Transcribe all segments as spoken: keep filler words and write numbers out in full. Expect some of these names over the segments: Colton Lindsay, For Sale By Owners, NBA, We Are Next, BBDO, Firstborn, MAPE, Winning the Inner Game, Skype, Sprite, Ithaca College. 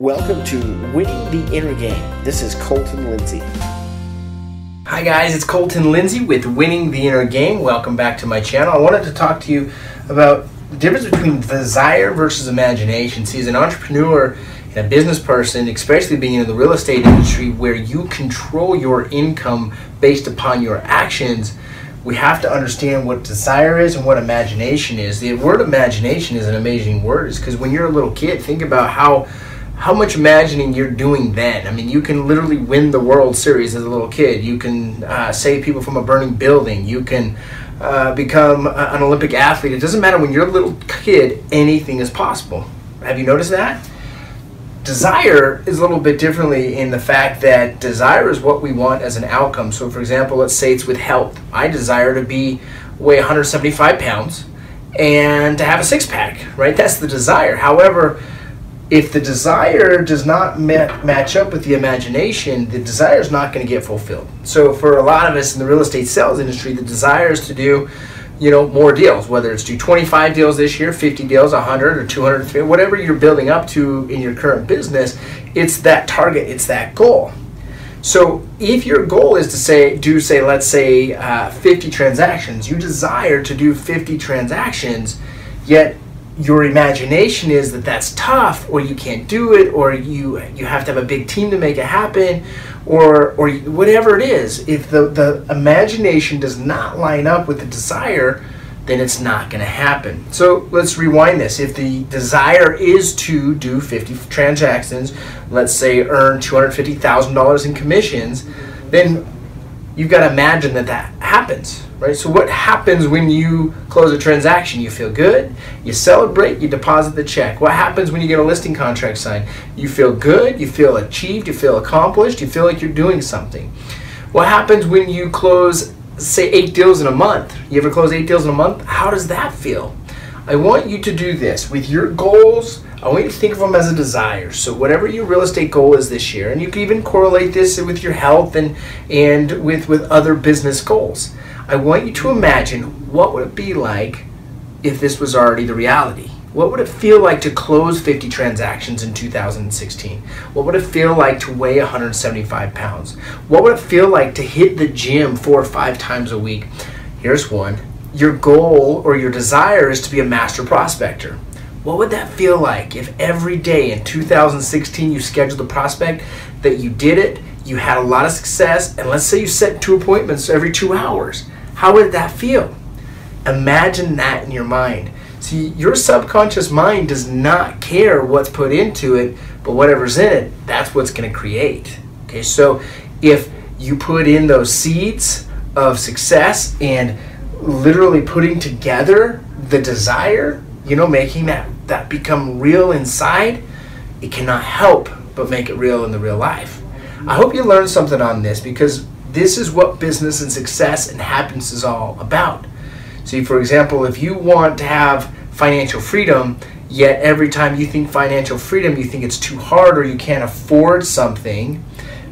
Welcome to Winning the Inner Game. This is Colton Lindsay. Hi guys, it's Colton Lindsay with Winning the Inner Game. Welcome back to my channel. I wanted to talk to you about the difference between desire versus imagination. See, as an entrepreneur and a business person, especially being in the real estate industry where you control your income based upon your actions, we have to understand what desire is and what imagination is. The word imagination is an amazing word because when you're a little kid, think about how How much imagining you're doing then. I mean, you can literally win the World Series as a little kid. You can uh, save people from a burning building. You can uh, become a, an Olympic athlete. It doesn't matter. When you're a little kid, anything is possible. Have you noticed that? Desire is a little bit differently in the fact that desire is what we want as an outcome. So, for example, let's say it's with health. I desire to be weigh one hundred seventy-five pounds and to have a six-pack, right? That's the desire. However, if the desire does not ma- match up with the imagination, the desire is not going to get fulfilled. So for a lot of us in the real estate sales industry, the desire is to do, you know, more deals, whether it's do twenty-five deals this year, fifty deals, one hundred or two hundred, whatever you're building up to in your current business, it's that target, it's that goal. So if your goal is to say, do say, let's say uh, fifty transactions, you desire to do fifty transactions, yet your imagination is that that's tough, or you can't do it, or you you have to have a big team to make it happen, or or whatever it is. If the, the imagination does not line up with the desire, then it's not going to happen. So let's rewind this. If the desire is to do fifty transactions, let's say earn two hundred fifty thousand dollars in commissions, then you've got to imagine that that happens, right? So what happens when you close a transaction? You feel good, you celebrate, you deposit the check. What happens when you get a listing contract signed? You feel good, you feel achieved, you feel accomplished, you feel like you're doing something. What happens when you close, say, eight deals in a month? You ever close eight deals in a month? How does that feel? I want you to do this with your goals. I want you to think of them as a desire. So whatever your real estate goal is this year, and you can even correlate this with your health and, and with, with other business goals. I want you to imagine, what would it be like if this was already the reality? What would it feel like to close fifty transactions in two thousand sixteen? What would it feel like to weigh one hundred seventy-five pounds? What would it feel like to hit the gym four or five times a week? Here's one. Your goal or your desire is to be a master prospector. What would that feel like if every day in two thousand sixteen you scheduled a prospect, that you did it, you had a lot of success, and let's say you set two appointments every two hours? How would that feel? Imagine that in your mind. See, your subconscious mind does not care what's put into it, but whatever's in it, that's what's going to create. Okay, so if you put in those seeds of success and literally putting together the desire, you know, making that, that become real inside, it cannot help but make it real in the real life. I hope you learned something on this, because this is what business and success and happiness is all about. See, for example, if you want to have financial freedom, yet every time you think financial freedom, you think it's too hard or you can't afford something,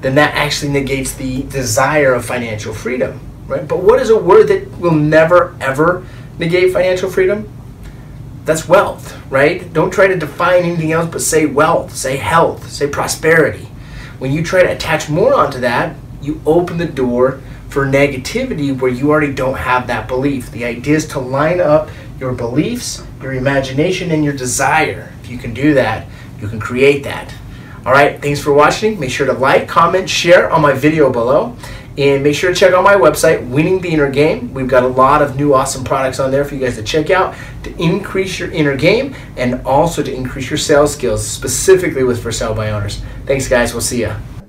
then that actually negates the desire of financial freedom, right? But what is a word that will never, ever negate financial freedom? That's wealth, right? Don't try to define anything else, but say wealth, say health, say prosperity. When you try to attach more onto that, you open the door for negativity where you already don't have that belief. The idea is to line up your beliefs, your imagination, and your desire. If you can do that, you can create that. All right, thanks for watching. Make sure to like, comment, share on my video below. And make sure to check out my website, Winning the Inner Game. We've got a lot of new awesome products on there for you guys to check out to increase your inner game and also to increase your sales skills, specifically with For Sale By Owners. Thanks, guys. We'll see ya.